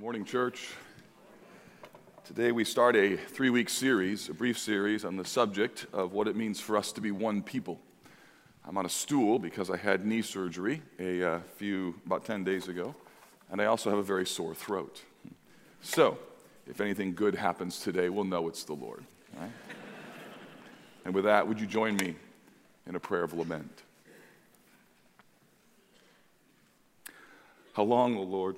Good morning, church. Today we start a brief series on the subject of what it means for us to be one people. I'm on a stool because I had knee surgery about 10 days ago, and I also have a very sore throat. So, if anything good happens today, we'll know it's the Lord. All right? And with that, would you join me in a prayer of lament? How long, O Lord,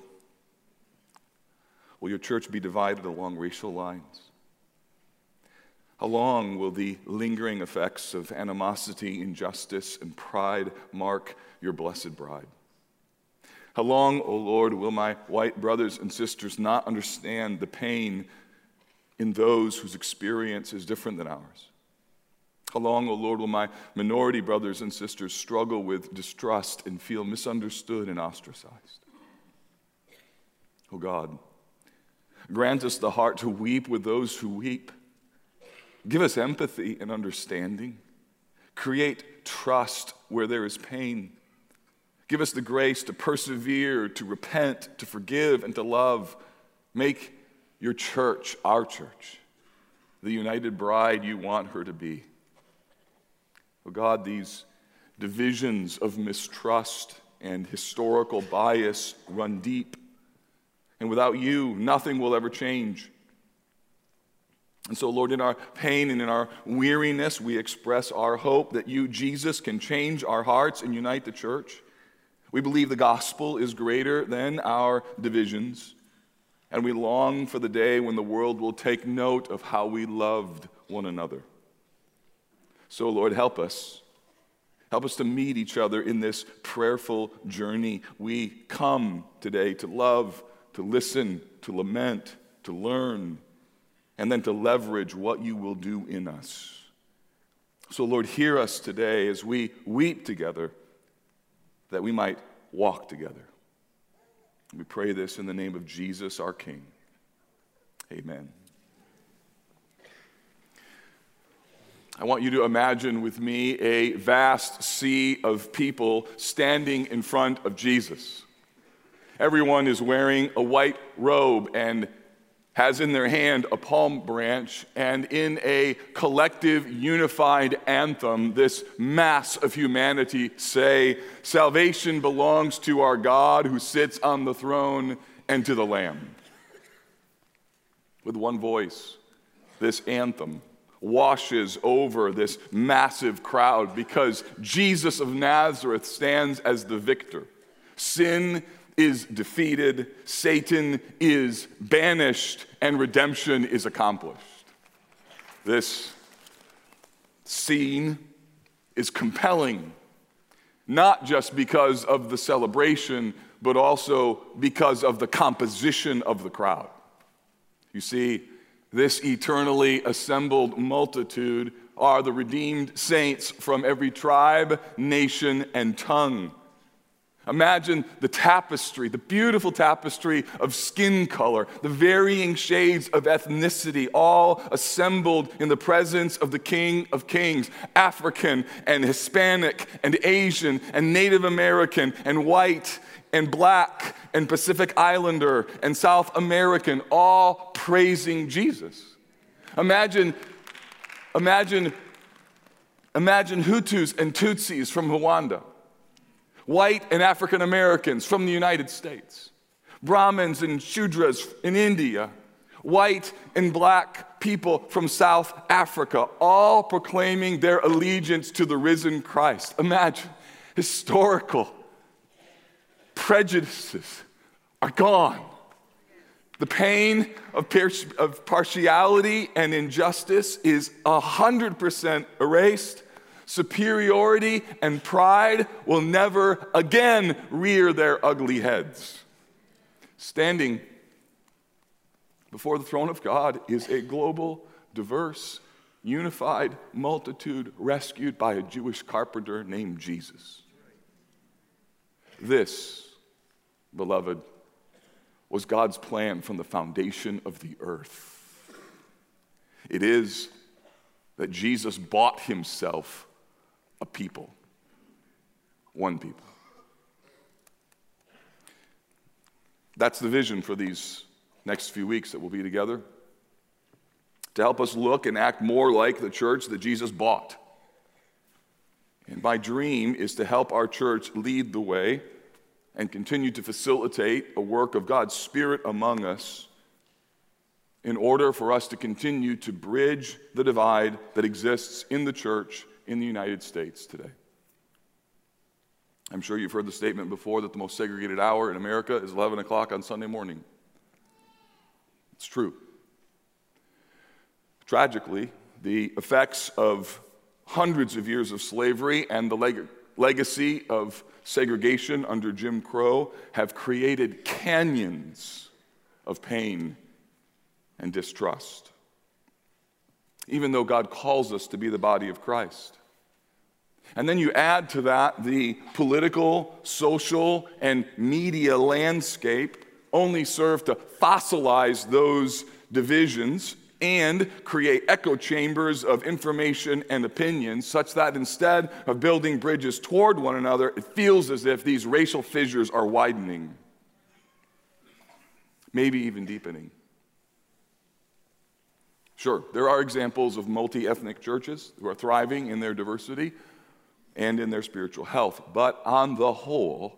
will your church be divided along racial lines? How long will the lingering effects of animosity, injustice, and pride mark your blessed bride? How long, O Lord, will my white brothers and sisters not understand the pain in those whose experience is different than ours? How long, O Lord, will my minority brothers and sisters struggle with distrust and feel misunderstood and ostracized? O God, grant us the heart to weep with those who weep. Give us empathy and understanding. Create trust where there is pain. Give us the grace to persevere, to repent, to forgive, and to love. Make your church, our church, the united bride you want her to be. Oh God, these divisions of mistrust and historical bias run deep. And without you, nothing will ever change. And so, Lord, in our pain and in our weariness, we express our hope that you, Jesus, can change our hearts and unite the church. We believe the gospel is greater than our divisions, and we long for the day when the world will take note of how we loved one another. So, Lord, help us. Help us to meet each other in this prayerful journey. We come today to love, to listen, to lament, to learn, and then to leverage what you will do in us. So, Lord, hear us today as we weep together, that we might walk together. We pray this in the name of Jesus, our King. Amen. I want you to imagine with me a vast sea of people standing in front of Jesus. Everyone is wearing a white robe and has in their hand a palm branch, and in a collective, unified anthem, this mass of humanity say, "Salvation belongs to our God who sits on the throne and to the Lamb." With one voice, this anthem washes over this massive crowd because Jesus of Nazareth stands as the victor. Sin is defeated, Satan is banished, and redemption is accomplished. This scene is compelling, not just because of the celebration, but also because of the composition of the crowd. You see, this eternally assembled multitude are the redeemed saints from every tribe, nation, and tongue. Imagine the tapestry, the beautiful tapestry of skin color, the varying shades of ethnicity, all assembled in the presence of the King of Kings, African and Hispanic and Asian and Native American and white and black and Pacific Islander and South American, all praising Jesus. Imagine Hutus and Tutsis from Rwanda. White and African Americans from the United States, Brahmins and Shudras in India, white and black people from South Africa, all proclaiming their allegiance to the risen Christ. Imagine historical prejudices are gone. The pain of partiality and injustice is 100% erased. Superiority and pride will never again rear their ugly heads. Standing before the throne of God is a global, diverse, unified multitude rescued by a Jewish carpenter named Jesus. This, beloved, was God's plan from the foundation of the earth. It is that Jesus bought himself a people, one people. That's the vision for these next few weeks that we'll be together, to help us look and act more like the church that Jesus bought. And my dream is to help our church lead the way and continue to facilitate a work of God's Spirit among us in order for us to continue to bridge the divide that exists in the church in the United States today. I'm sure you've heard the statement before that the most segregated hour in America is 11 o'clock on Sunday morning. It's true. Tragically, the effects of hundreds of years of slavery and the legacy of segregation under Jim Crow have created canyons of pain and distrust. Even though God calls us to be the body of Christ. And then you add to that the political, social, and media landscape only serve to fossilize those divisions and create echo chambers of information and opinion such that instead of building bridges toward one another, it feels as if these racial fissures are widening, maybe even deepening. Sure, there are examples of multi-ethnic churches who are thriving in their diversity and in their spiritual health, but on the whole,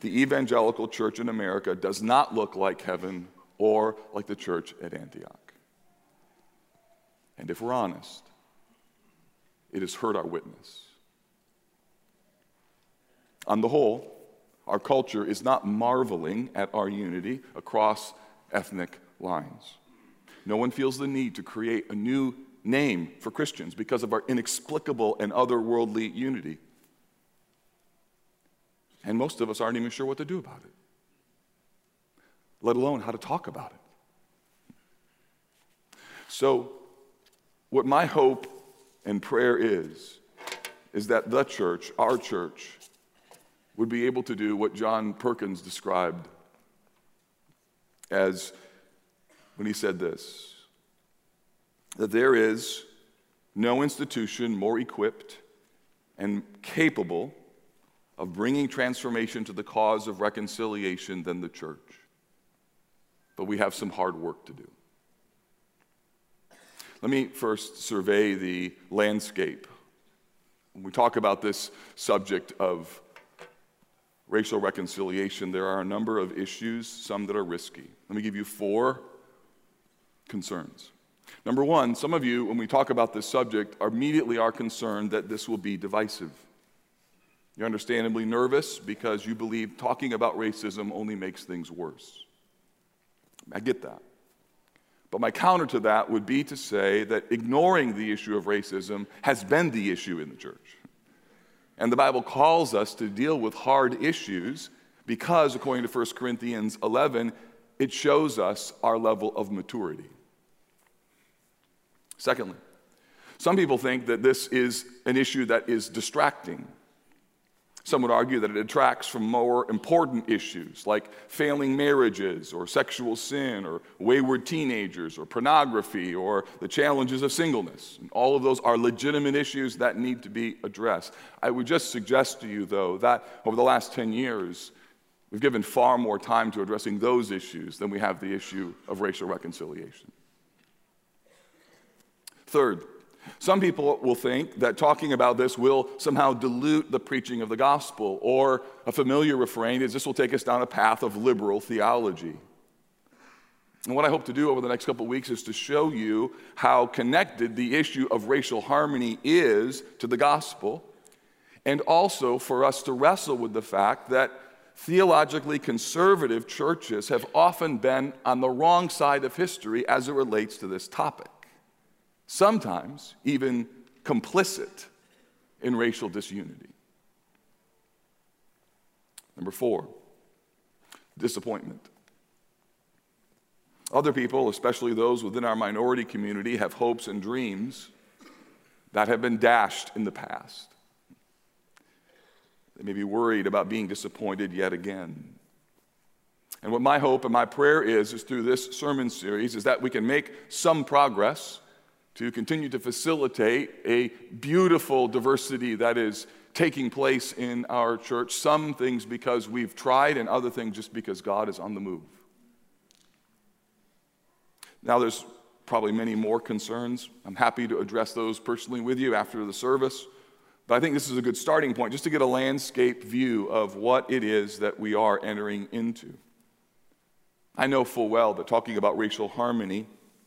the evangelical church in America does not look like heaven or like the church at Antioch. And if we're honest, it has hurt our witness. On the whole, our culture is not marveling at our unity across ethnic lines. No one feels the need to create a new name for Christians because of our inexplicable and otherworldly unity. And most of us aren't even sure what to do about it, let alone how to talk about it. So, what my hope and prayer is that the church, our church, would be able to do what John Perkins described as when he said this, that there is no institution more equipped and capable of bringing transformation to the cause of reconciliation than the church. But we have some hard work to do. Let me first survey the landscape. When we talk about this subject of racial reconciliation, there are a number of issues, some that are risky. Let me give you four concerns. Number one, some of you, when we talk about this subject, immediately are concerned that this will be divisive. You're understandably nervous because you believe talking about racism only makes things worse. I get that. But my counter to that would be to say that ignoring the issue of racism has been the issue in the church. And the Bible calls us to deal with hard issues because, according to 1 Corinthians 11, it shows us our level of maturity. Secondly, some people think that this is an issue that is distracting. Some would argue that it detracts from more important issues like failing marriages or sexual sin or wayward teenagers or pornography or the challenges of singleness. And all of those are legitimate issues that need to be addressed. I would just suggest to you, though, that over the last 10 years, we've given far more time to addressing those issues than we have the issue of racial reconciliation. Third, some people will think that talking about this will somehow dilute the preaching of the gospel, or a familiar refrain is this will take us down a path of liberal theology. And what I hope to do over the next couple of weeks is to show you how connected the issue of racial harmony is to the gospel, and also for us to wrestle with the fact that theologically conservative churches have often been on the wrong side of history as it relates to this topic. Sometimes even complicit in racial disunity. Number four, disappointment. Other people, especially those within our minority community, have hopes and dreams that have been dashed in the past. They may be worried about being disappointed yet again. And what my hope and my prayer is through this sermon series, is that we can make some progress to continue to facilitate a beautiful diversity that is taking place in our church, some things because we've tried and other things just because God is on the move. Now there's probably many more concerns. I'm happy to address those personally with you after the service. But I think this is a good starting point just to get a landscape view of what it is that we are entering into. I know full well that talking about racial harmony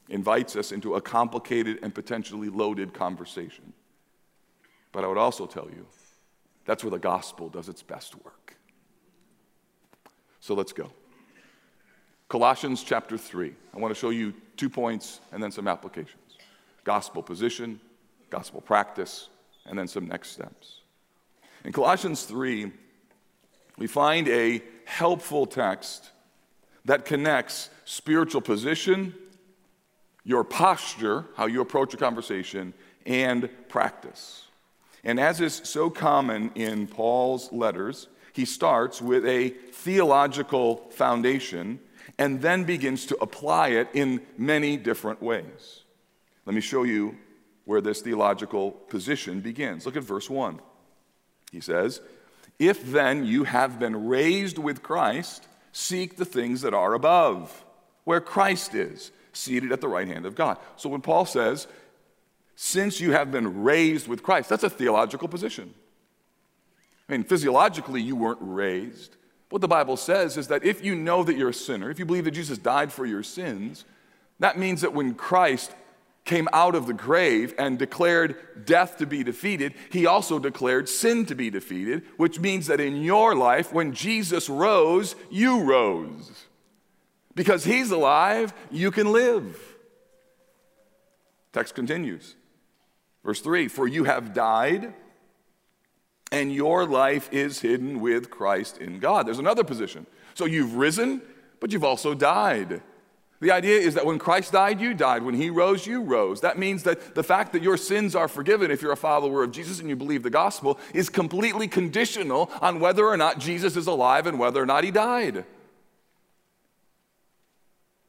invites us into a complicated and potentially loaded conversation. But I would also tell you, that's where the gospel does its best work. So let's go. Colossians chapter 3. I want to show you 2 points and then some applications. Gospel position, gospel practice, and then some next steps. In Colossians 3, we find a helpful text that connects spiritual position, your posture, how you approach a conversation, and practice. And as is so common in Paul's letters, he starts with a theological foundation and then begins to apply it in many different ways. Let me show you where this theological position begins. Look at verse 1. He says, "If then you have been raised with Christ, seek the things that are above, where Christ is, seated at the right hand of God." So when Paul says, since you have been raised with Christ, that's a theological position. I mean, physiologically, you weren't raised. What the Bible says is that if you know that you're a sinner, if you believe that Jesus died for your sins, that means that when Christ came out of the grave and declared death to be defeated, he also declared sin to be defeated, which means that in your life, when Jesus rose, you rose. Because he's alive, you can live. Text continues. Verse 3, "For you have died, and your life is hidden with Christ in God." There's another position. So you've risen, but you've also died. The idea is that when Christ died, you died. When he rose, you rose. That means that the fact that your sins are forgiven if you're a follower of Jesus and you believe the gospel is completely conditional on whether or not Jesus is alive and whether or not he died.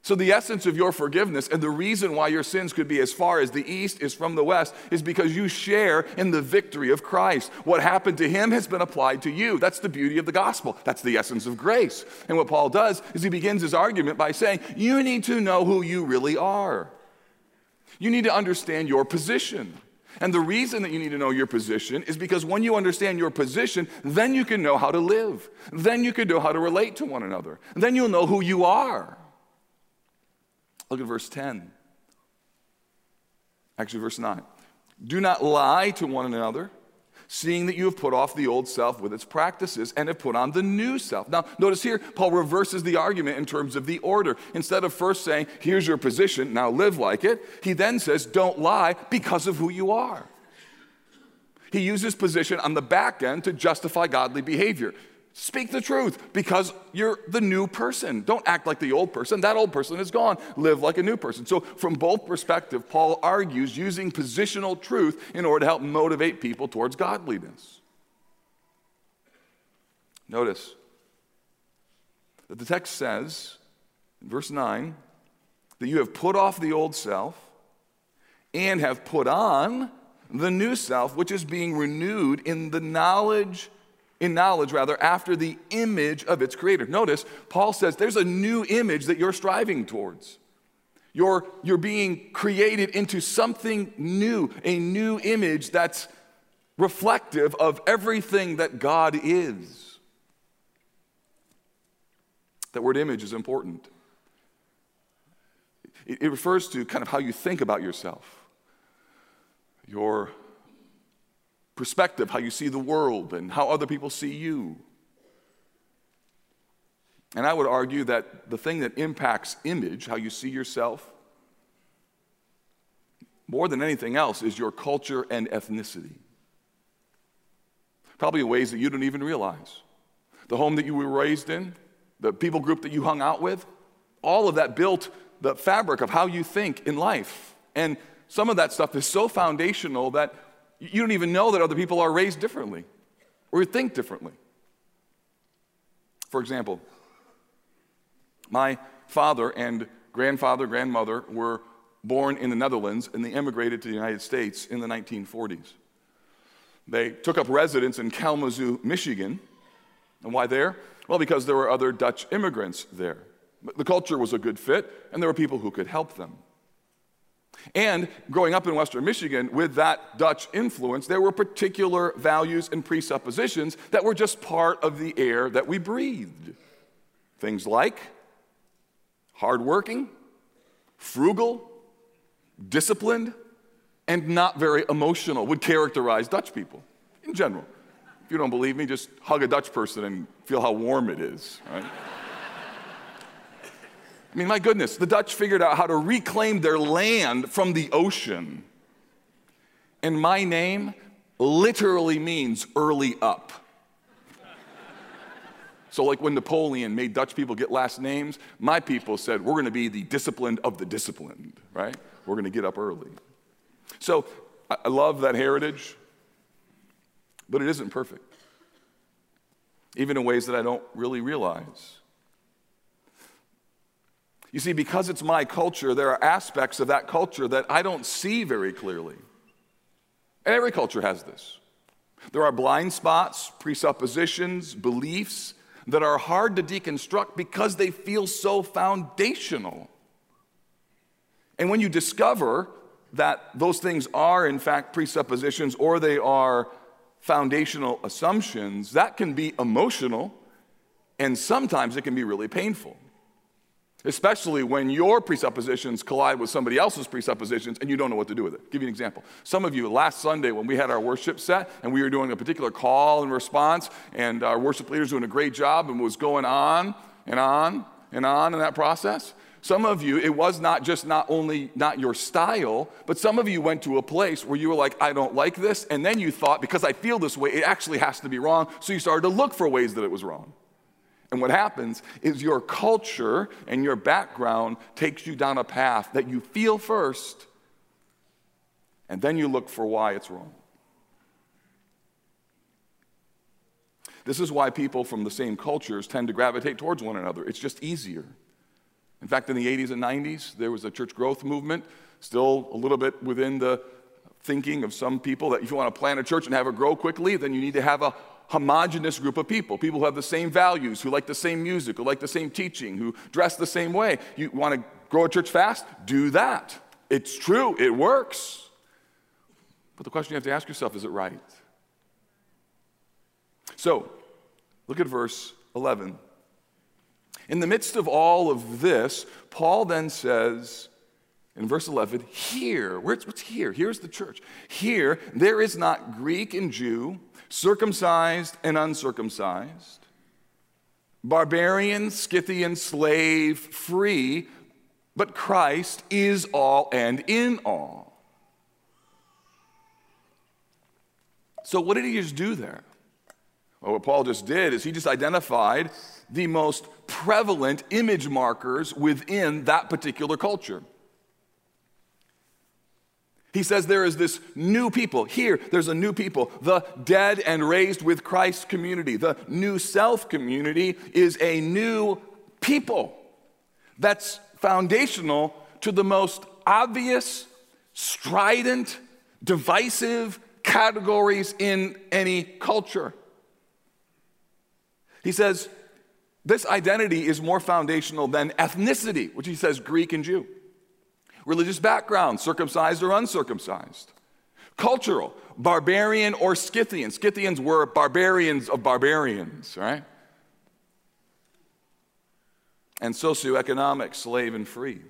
So the essence of your forgiveness and the reason why your sins could be as far as the east is from the west is because you share in the victory of Christ. What happened to him has been applied to you. That's the beauty of the gospel. That's the essence of grace. And what Paul does is he begins his argument by saying, you need to know who you really are. You need to understand your position. And the reason that you need to know your position is because when you understand your position, then you can know how to live. Then you can know how to relate to one another. Then you'll know who you are. Look at verse 10. Actually, verse 9. "Do not lie to one another, seeing that you have put off the old self with its practices and have put on the new self." Now, notice here, Paul reverses the argument in terms of the order. Instead of first saying, here's your position, now live like it, he then says, don't lie because of who you are. He uses position on the back end to justify godly behavior. Speak the truth because you're the new person. Don't act like the old person. That old person is gone. Live like a new person. So from both perspectives, Paul argues using positional truth in order to help motivate people towards godliness. Notice that the text says in verse 9 that you have put off the old self and have put on the new self, which is being renewed in the knowledge of after the image of its creator. Notice, Paul says there's a new image that you're striving towards. You're being created into something new, a new image that's reflective of everything that God is. That word image is important. It refers to kind of how you think about yourself, your perspective, how you see the world and how other people see you. And I would argue that the thing that impacts image, how you see yourself, more than anything else is your culture and ethnicity. Probably in ways that you don't even realize. The home that you were raised in, the people group that you hung out with, all of that built the fabric of how you think in life. And some of that stuff is so foundational that you don't even know that other people are raised differently or think differently. For example, my father and grandmother were born in the Netherlands and they immigrated to the United States in the 1940s. They took up residence in Kalamazoo, Michigan. And why there? Well, because there were other Dutch immigrants there. The culture was a good fit, and there were people who could help them. And growing up in Western Michigan with that Dutch influence, there were particular values and presuppositions that were just part of the air that we breathed. Things like hardworking, frugal, disciplined, and not very emotional would characterize Dutch people in general. If you don't believe me, just hug a Dutch person and feel how warm it is, right? I mean, my goodness, the Dutch figured out how to reclaim their land from the ocean. And my name literally means early up. So like when Napoleon made Dutch people get last names, my people said, we're going to be the disciplined of the disciplined, right? We're going to get up early. So I love that heritage, but it isn't perfect, even in ways that I don't really realize. You see, because it's my culture, there are aspects of that culture that I don't see very clearly. And every culture has this. There are blind spots, presuppositions, beliefs that are hard to deconstruct because they feel so foundational. And when you discover that those things are, in fact, presuppositions or they are foundational assumptions, that can be emotional, and sometimes it can be really painful. Especially when your presuppositions collide with somebody else's presuppositions and you don't know what to do with it. I'll give you an example. Some of you, last Sunday when we had our worship set and we were doing a particular call and response, and our worship leaders doing a great job and was going on and on and on in that process, some of you, it was not only not your style, but some of you went to a place where you were like, I don't like this, and then you thought, because I feel this way, it actually has to be wrong, so you started to look for ways that it was wrong. And what happens is your culture and your background takes you down a path that you feel first, and then you look for why it's wrong. This is why people from the same cultures tend to gravitate towards one another. It's just easier. In fact, in the 80s and 90s, there was a church growth movement, still a little bit within the thinking of some people that if you want to plant a church and have it grow quickly, then you need to have a homogenous group of people, people who have the same values, who like the same music, who like the same teaching, who dress the same way. You want to grow a church fast? Do that. It's true. It works. But the question you have to ask yourself, is it right? So, look at verse 11. In the midst of all of this, Paul then says, in verse 11, here, what's here? Here's the church. Here, there is not Greek and Jew, circumcised and uncircumcised, barbarian, Scythian, slave, free, but Christ is all and in all. So what did he just do there? Well, what Paul just did is he just identified the most prevalent image markers within that particular culture. He says there is this new people. Here, there's a new people. The dead and raised with Christ community, the new self community, is a new people that's foundational to the most obvious, strident, divisive categories in any culture. He says this identity is more foundational than ethnicity, which he says Greek and Jew. Religious background, circumcised or uncircumcised. Cultural, barbarian or Scythian. Scythians were barbarians of barbarians, right? And socioeconomic, slave and free.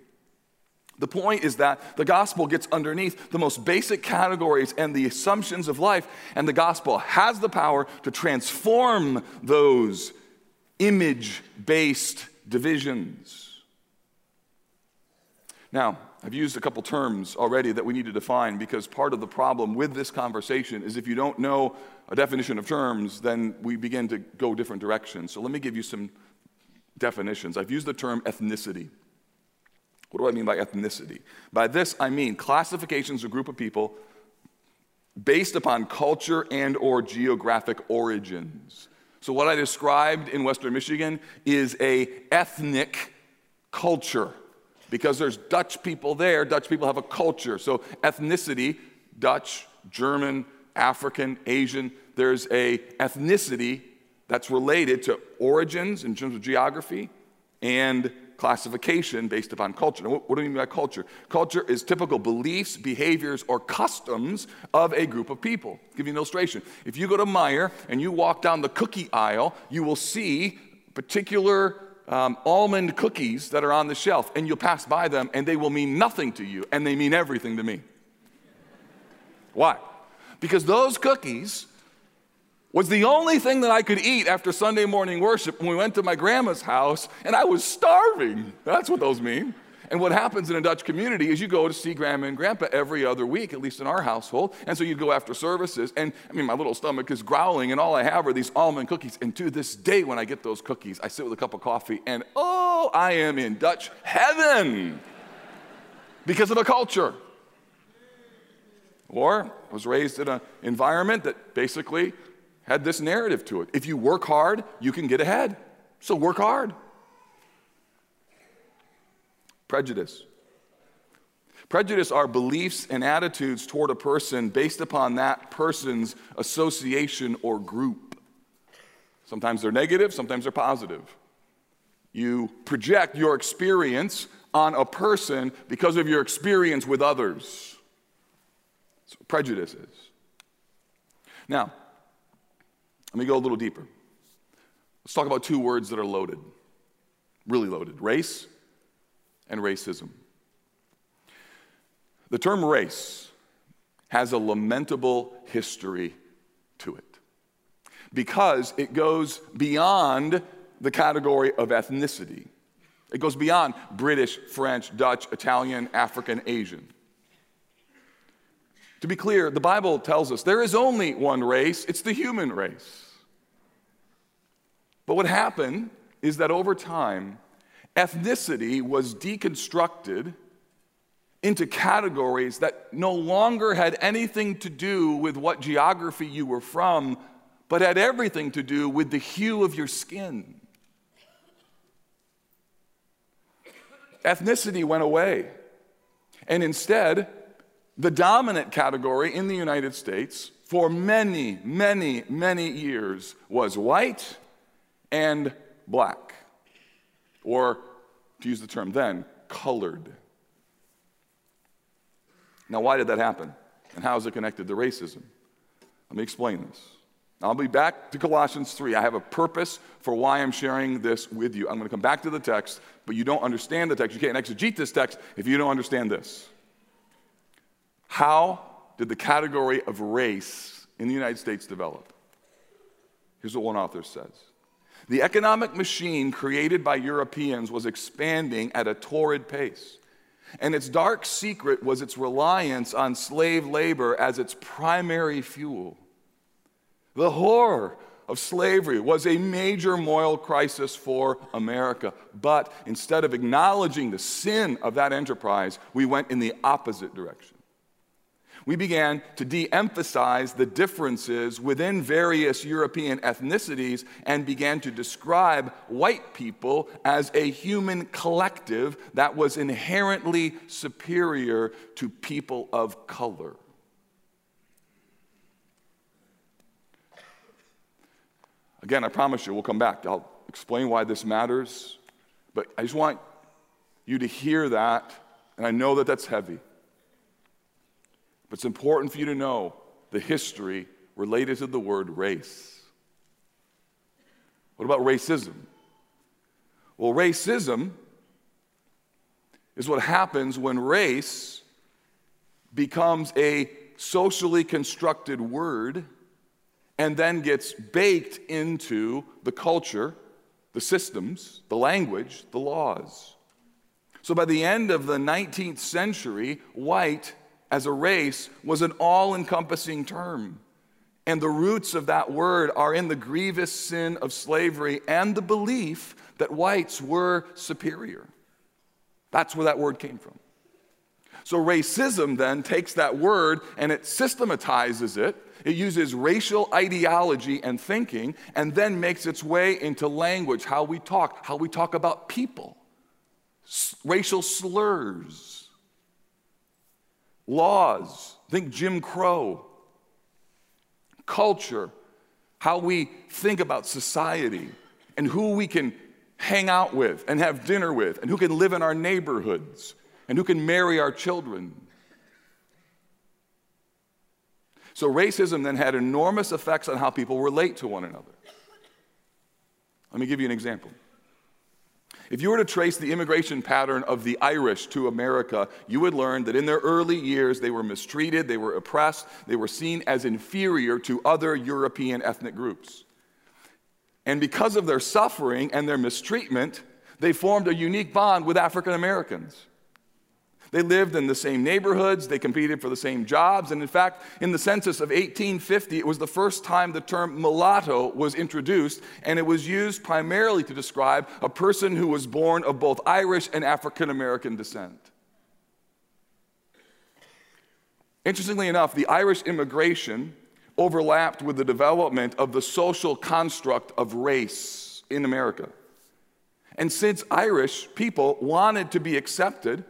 The point is that the gospel gets underneath the most basic categories and the assumptions of life, and the gospel has the power to transform those image-based divisions. Now, I've used a couple terms already that we need to define, because part of the problem with this conversation is if you don't know a definition of terms, then we begin to go different directions. So let me give you some definitions. I've used the term ethnicity. What do I mean by ethnicity? By this, I mean classifications of a group of people based upon culture and or geographic origins. So what I described in Western Michigan is an ethnic culture. Because there's Dutch people there, Dutch people have a culture. So ethnicity, Dutch, German, African, Asian, there's an ethnicity that's related to origins in terms of geography and classification based upon culture. Now, what do we mean by culture? Culture is typical beliefs, behaviors, or customs of a group of people. I'll give you an illustration. If you go to Meijer and you walk down the cookie aisle, you will see particular almond cookies that are on the shelf, and you'll pass by them, and they will mean nothing to you, and they mean everything to me. Why? Because those cookies was the only thing that I could eat after Sunday morning worship when we went to my grandma's house, and I was starving. That's what those mean. And what happens in a Dutch community is you go to see grandma and grandpa every other week, at least in our household, and so you'd go after services, and I mean, my little stomach is growling, and all I have are these almond cookies, and to this day when I get those cookies, I sit with a cup of coffee, and oh, I am in Dutch heaven because of a culture. Or I was raised in an environment that basically had this narrative to it. If you work hard, you can get ahead. So work hard. Prejudice. Prejudice are beliefs and attitudes toward a person based upon that person's association or group. Sometimes they're negative, sometimes they're positive. You project your experience on a person because of your experience with others. That's what prejudice is. Now, let me go a little deeper. Let's talk about two words that are loaded, really loaded, race and racism. The term race has a lamentable history to it because it goes beyond the category of ethnicity. It goes beyond British, French, Dutch, Italian, African, Asian. To be clear, the Bible tells us there is only one race, it's the human race. But what happened is that over time, ethnicity was deconstructed into categories that no longer had anything to do with what geography you were from, but had everything to do with the hue of your skin. Ethnicity went away, and instead, the dominant category in the United States for many, many, many years was white and black, or to use the term then, colored. Now, why did that happen? And how is it connected to racism? Let me explain this. I'll be back to Colossians 3. I have a purpose for why I'm sharing this with you. I'm going to come back to the text, but you don't understand the text. You can't exegete this text if you don't understand this. How did the category of race in the United States develop? Here's what one author says. The economic machine created by Europeans was expanding at a torrid pace, and its dark secret was its reliance on slave labor as its primary fuel. The horror of slavery was a major moral crisis for America, but instead of acknowledging the sin of that enterprise, we went in the opposite direction. We began to de-emphasize the differences within various European ethnicities and began to describe white people as a human collective that was inherently superior to people of color. Again, I promise you, we'll come back. I'll explain why this matters, but I just want you to hear that, and I know that that's heavy. But it's important for you to know the history related to the word race. What about racism? Well, racism is what happens when race becomes a socially constructed word and then gets baked into the culture, the systems, the language, the laws. So by the end of the 19th century, white as a race was an all-encompassing term, and the roots of that word are in the grievous sin of slavery and the belief that whites were superior. That's where that word came from. So racism then takes that word and it systematizes it. It uses racial ideology and thinking and then makes its way into language, how we talk about people, racial slurs, laws, think Jim Crow, culture, how we think about society and who we can hang out with and have dinner with, and who can live in our neighborhoods, and who can marry our children. So racism then had enormous effects on how people relate to one another. Let me give you an example. If you were to trace the immigration pattern of the Irish to America, you would learn that in their early years, they were mistreated, they were oppressed, they were seen as inferior to other European ethnic groups. And because of their suffering and their mistreatment, they formed a unique bond with African Americans. They lived in the same neighborhoods, they competed for the same jobs, and in fact, in the census of 1850, it was the first time the term mulatto was introduced, and it was used primarily to describe a person who was born of both Irish and African American descent. Interestingly enough, the Irish immigration overlapped with the development of the social construct of race in America. And since Irish people wanted to be accepted,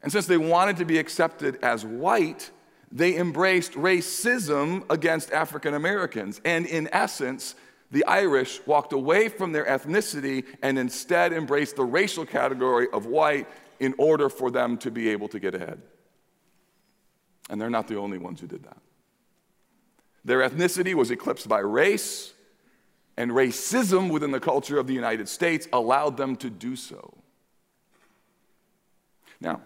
and since they wanted to be accepted as white, they embraced racism against African Americans. And in essence, the Irish walked away from their ethnicity and instead embraced the racial category of white in order for them to be able to get ahead. And they're not the only ones who did that. Their ethnicity was eclipsed by race, and racism within the culture of the United States allowed them to do so. Now,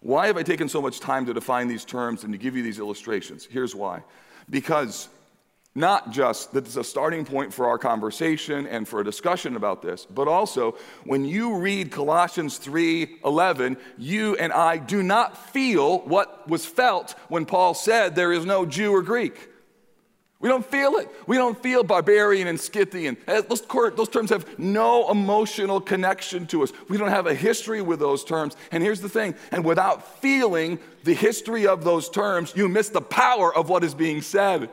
why have I taken so much time to define these terms and to give you these illustrations? Here's why. Because not just that it's a starting point for our conversation and for a discussion about this, but also when you read Colossians 3:11, you and I do not feel what was felt when Paul said there is no Jew or Greek. We don't feel it. We don't feel barbarian and Scythian. Those terms have no emotional connection to us. We don't have a history with those terms. And here's the thing, and without feeling the history of those terms, you miss the power of what is being said.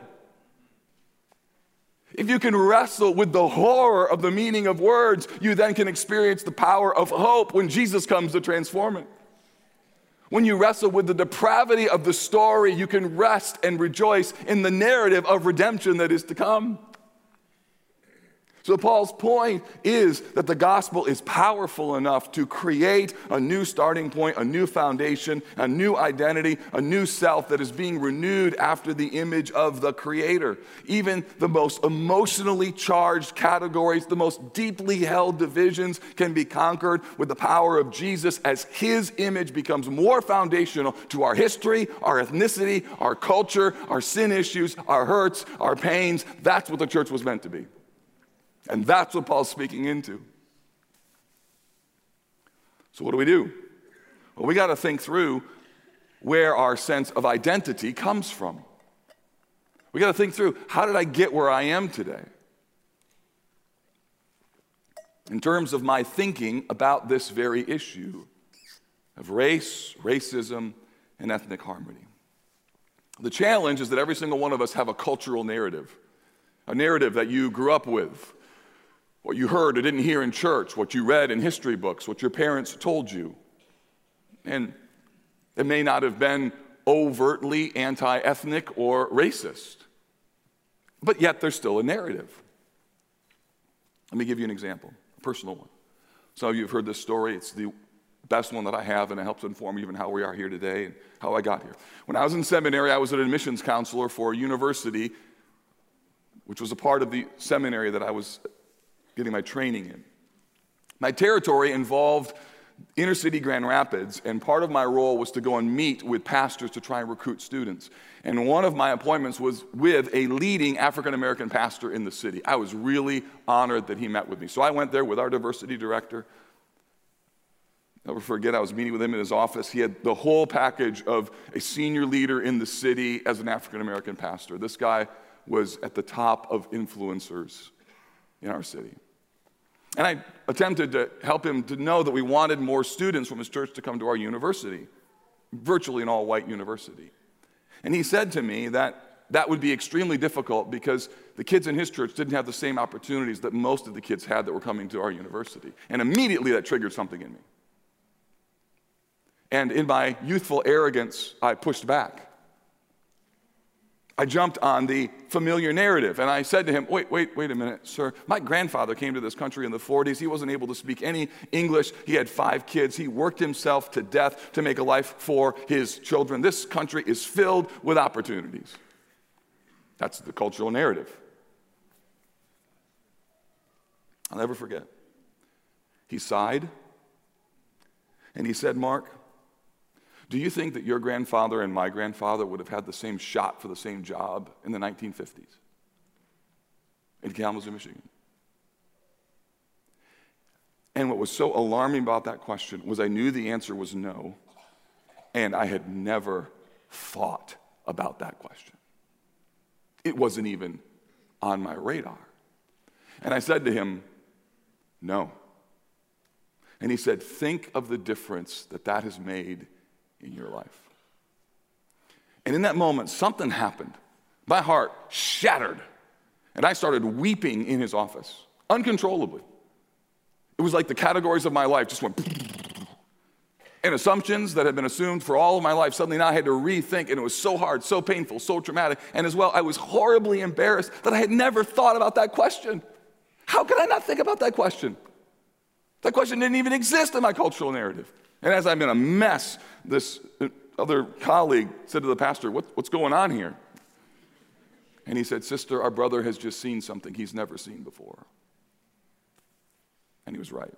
If you can wrestle with the horror of the meaning of words, you then can experience the power of hope when Jesus comes to transform it. When you wrestle with the depravity of the story, you can rest and rejoice in the narrative of redemption that is to come. So Paul's point is that the gospel is powerful enough to create a new starting point, a new foundation, a new identity, a new self that is being renewed after the image of the Creator. Even the most emotionally charged categories, the most deeply held divisions can be conquered with the power of Jesus as His image becomes more foundational to our history, our ethnicity, our culture, our sin issues, our hurts, our pains. That's what the church was meant to be. And that's what Paul's speaking into. So what do? Well, we got to think through where our sense of identity comes from. We got to think through, how did I get where I am today? In terms of my thinking about this very issue of race, racism, and ethnic harmony. The challenge is that every single one of us have a cultural narrative. A narrative that you grew up with, what you heard or didn't hear in church, what you read in history books, what your parents told you. And it may not have been overtly anti-ethnic or racist, but yet there's still a narrative. Let me give you an example, a personal one. Some of you have heard this story. It's the best one that I have, and it helps inform even how we are here today and how I got here. When I was in seminary, I was an admissions counselor for a university, which was a part of the seminary that I was getting my training in. My territory involved inner city Grand Rapids, and part of my role was to go and meet with pastors to try and recruit students. And one of my appointments was with a leading African American pastor in the city. I was really honored that he met with me. So I went there with our diversity director. Never forget, I was meeting with him in his office. He had the whole package of a senior leader in the city as an African American pastor. This guy was at the top of influencers in our city. And I attempted to help him to know that we wanted more students from his church to come to our university, virtually an all-white university. And he said to me that would be extremely difficult because the kids in his church didn't have the same opportunities that most of the kids had that were coming to our university. And immediately that triggered something in me. And in my youthful arrogance, I pushed back. I I jumped on the familiar narrative, and I said to him, wait a minute, sir. My grandfather came to this country in the 40s. He wasn't able to speak any English. He had 5 kids. He worked himself to death to make a life for his children. This country is filled with opportunities. That's the cultural narrative. I'll never forget. He sighed, and he said, Mark, do you think that your grandfather and my grandfather would have had the same shot for the same job in the 1950s in Kalamazoo, Michigan? And what was so alarming about that question was I knew the answer was no, and I had never thought about that question. It wasn't even on my radar. And I said to him, no. And he said, think of the difference that has made in your life. And in that moment, something happened. My heart shattered, and I started weeping in his office, uncontrollably. It was like the categories of my life just went, and assumptions that had been assumed for all of my life, suddenly now I had to rethink, and it was so hard, so painful, so traumatic, and as well, I was horribly embarrassed that I had never thought about that question. How could I not think about that question? That question didn't even exist in my cultural narrative. And as I'm in a mess, this other colleague said to the pastor, what's going on here? And he said, sister, our brother has just seen something he's never seen before. And he was right.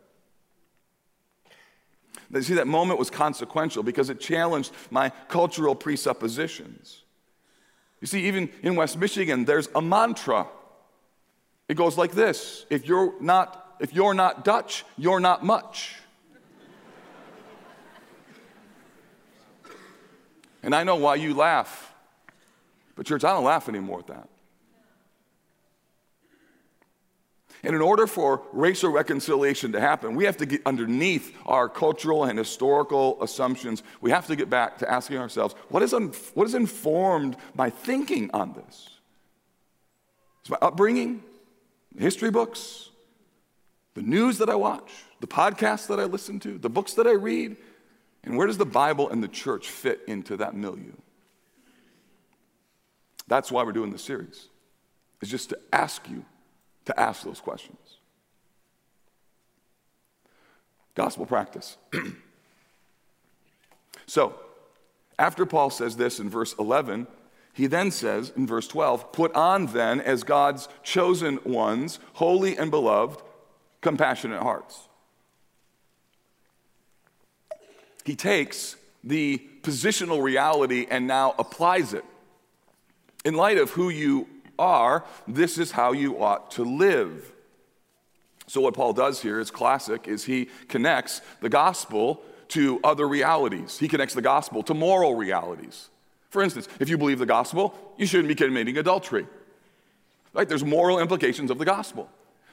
Now, you see, that moment was consequential because it challenged my cultural presuppositions. You see, even in West Michigan, there's a mantra. It goes like this: if you're not Dutch, you're not much. And I know why you laugh, but church, I don't laugh anymore at that. And in order for racial reconciliation to happen, we have to get underneath our cultural and historical assumptions. We have to get back to asking ourselves, what is informed my thinking on this? It's my upbringing, history books, the news that I watch, the podcasts that I listen to, the books that I read. And where does the Bible and the church fit into that milieu? That's why we're doing this series. It's just to ask you to ask those questions. Gospel practice. So, after Paul says this in verse 11, he then says in verse 12, put on then as God's chosen ones, holy and beloved, compassionate hearts. He takes the positional reality and now applies it. In light of who you are, this is how you ought to live. So what Paul does here is classic, is he connects the gospel to other realities. He connects the gospel to moral realities. For instance, if you believe the gospel, you shouldn't be committing adultery. Right? There's moral implications of the gospel.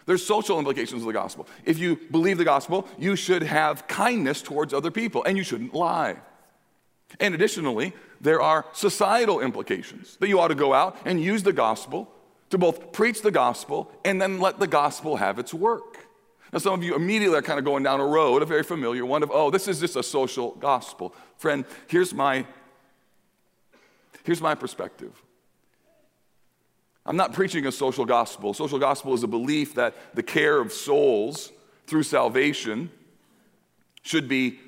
There's social implications of the gospel. If you believe the gospel, you should have kindness towards other people, and you shouldn't lie. And additionally, there are societal implications that you ought to go out and use the gospel to both preach the gospel and then let the gospel have its work. Now, some of you immediately are kind of going down a road, a very familiar one of, oh, this is just a social gospel. Friend, here's my perspective. I'm not preaching a social gospel. Social gospel is a belief that the care of souls through salvation should be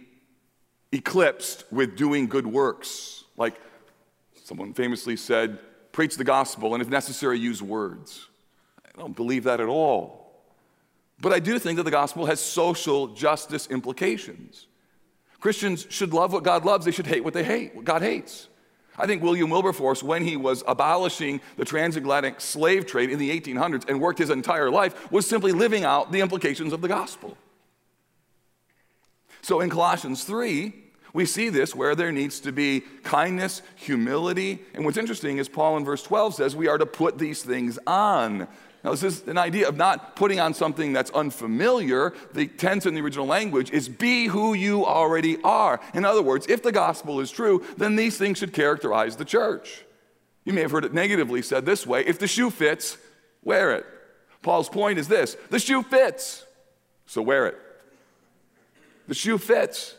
eclipsed with doing good works. Like someone famously said, preach the gospel and if necessary, use words. I don't believe that at all. But I do think that the gospel has social justice implications. Christians should love what God loves. They should hate what they hate, what God hates. I think William Wilberforce, when he was abolishing the transatlantic slave trade in the 1800s and worked his entire life, was simply living out the implications of the gospel. So in Colossians 3, we see this where there needs to be kindness, humility, and what's interesting is Paul in verse 12 says we are to put these things on. Now this is an idea of not putting on something that's unfamiliar. The tense in the original language is be who you already are. In other words, if the gospel is true, then these things should characterize the church. You may have heard it negatively said this way, if the shoe fits, wear it. Paul's point is this, the shoe fits, so wear it. The shoe fits.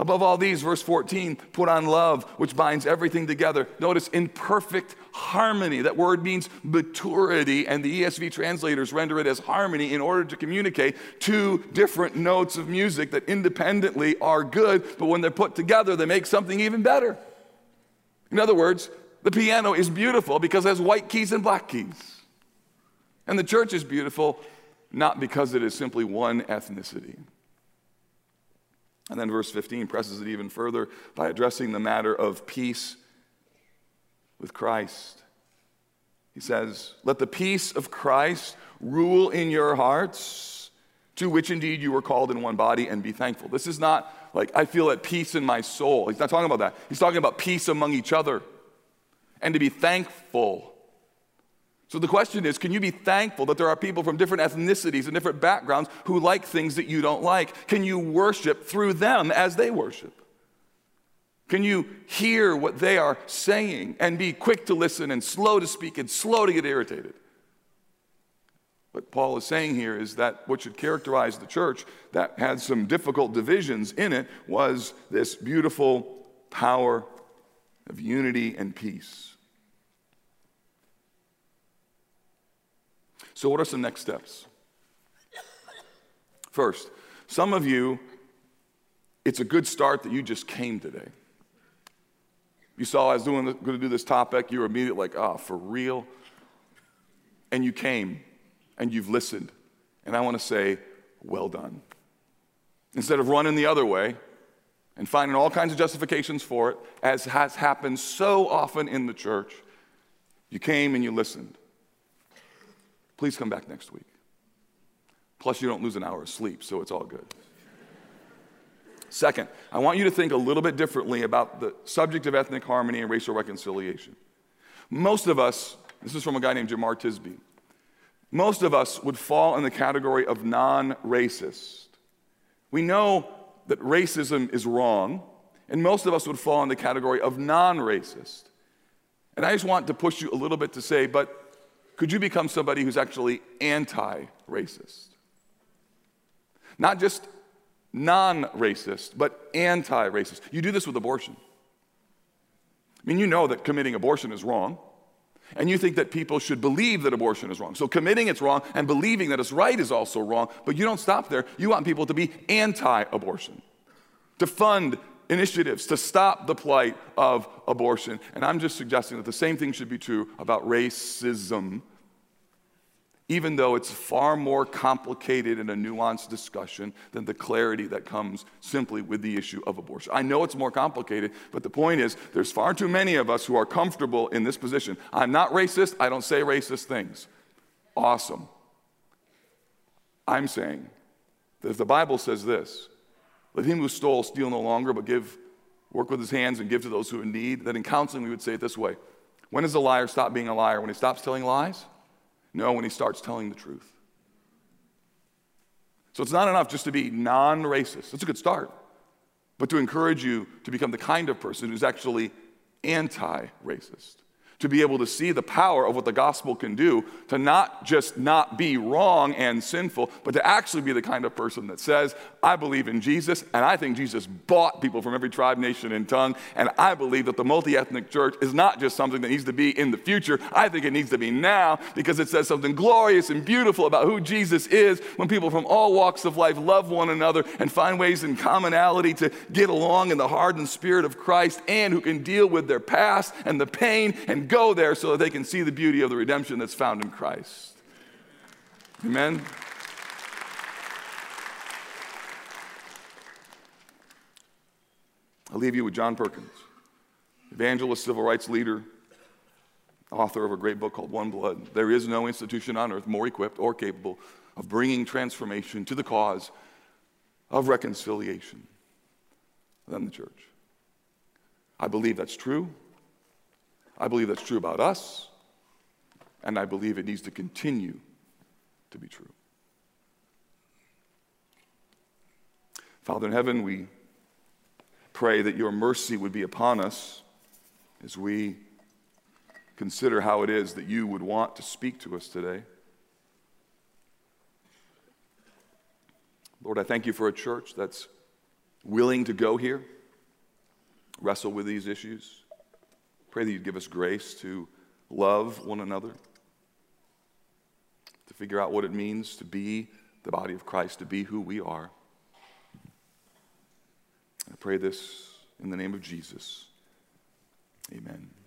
Above all these, verse 14, put on love, which binds everything together. Notice, in perfect harmony. That word means maturity, and the ESV translators render it as harmony in order to communicate two different notes of music that independently are good, but when they're put together, they make something even better. In other words, the piano is beautiful because it has white keys and black keys. And the church is beautiful not because it is simply one ethnicity. And then verse 15 presses it even further by addressing the matter of peace with Christ. He says, let the peace of Christ rule in your hearts, to which indeed you were called in one body, and be thankful. This is not like, I feel at peace in my soul. He's not talking about that. He's talking about peace among each other and to be thankful. So the question is, can you be thankful that there are people from different ethnicities and different backgrounds who like things that you don't like? Can you worship through them as they worship? Can you hear what they are saying and be quick to listen and slow to speak and slow to get irritated? What Paul is saying here is that what should characterize the church that had some difficult divisions in it was this beautiful power of unity and peace. So what are some next steps? First, some of you, it's a good start that you just came today. You saw I was going to do this topic, you were immediately like, oh, for real? And you came, and you've listened. And I want to say, well done. Instead of running the other way and finding all kinds of justifications for it, as has happened so often in the church, you came and you listened. Please come back next week. Plus, you don't lose an hour of sleep, so it's all good. Second, I want you to think a little bit differently about the subject of ethnic harmony and racial reconciliation. Most of us, this is from a guy named Jamar Tisby, most of us would fall in the category of non-racist. We know that racism is wrong, and most of us would fall in the category of non-racist. And I just want to push you a little bit to say, but could you become somebody who's actually anti-racist? Not just non-racist, but anti-racist. You do this with abortion. I mean, you know that committing abortion is wrong, and you think that people should believe that abortion is wrong. So committing it's wrong, and believing that it's right is also wrong, but you don't stop there. You want people to be anti-abortion, to fund initiatives to stop the plight of abortion. And I'm just suggesting that the same thing should be true about racism, even though it's far more complicated and a nuanced discussion than the clarity that comes simply with the issue of abortion. I know it's more complicated, but the point is there's far too many of us who are comfortable in this position. I'm not racist. I don't say racist things. Awesome. I'm saying that if the Bible says this, let him who stole steal no longer, but work with his hands and give to those who are in need. That in counseling, we would say it this way. When does a liar stop being a liar? When he stops telling lies? No, when he starts telling the truth. So it's not enough just to be non-racist. That's a good start. But to encourage you to become the kind of person who's actually anti-racist. To be able to see the power of what the gospel can do, to not just not be wrong and sinful, but to actually be the kind of person that says, I believe in Jesus, and I think Jesus bought people from every tribe, nation, and tongue, and I believe that the multi-ethnic church is not just something that needs to be in the future, I think it needs to be now, because it says something glorious and beautiful about who Jesus is when people from all walks of life love one another and find ways in commonality to get along in the heart and spirit of Christ, and who can deal with their past and the pain and go there so that they can see the beauty of the redemption that's found in Christ. Amen? I'll leave you with John Perkins, evangelist, civil rights leader, author of a great book called One Blood. There is no institution on earth more equipped or capable of bringing transformation to the cause of reconciliation than the church. I believe that's true. I believe that's true about us, and I believe it needs to continue to be true. Father in heaven, we pray that your mercy would be upon us as we consider how it is that you would want to speak to us today. Lord, I thank you for a church that's willing to go here, wrestle with these issues. Pray that you'd give us grace to love one another, to figure out what it means to be the body of Christ, to be who we are. I pray this in the name of Jesus. Amen.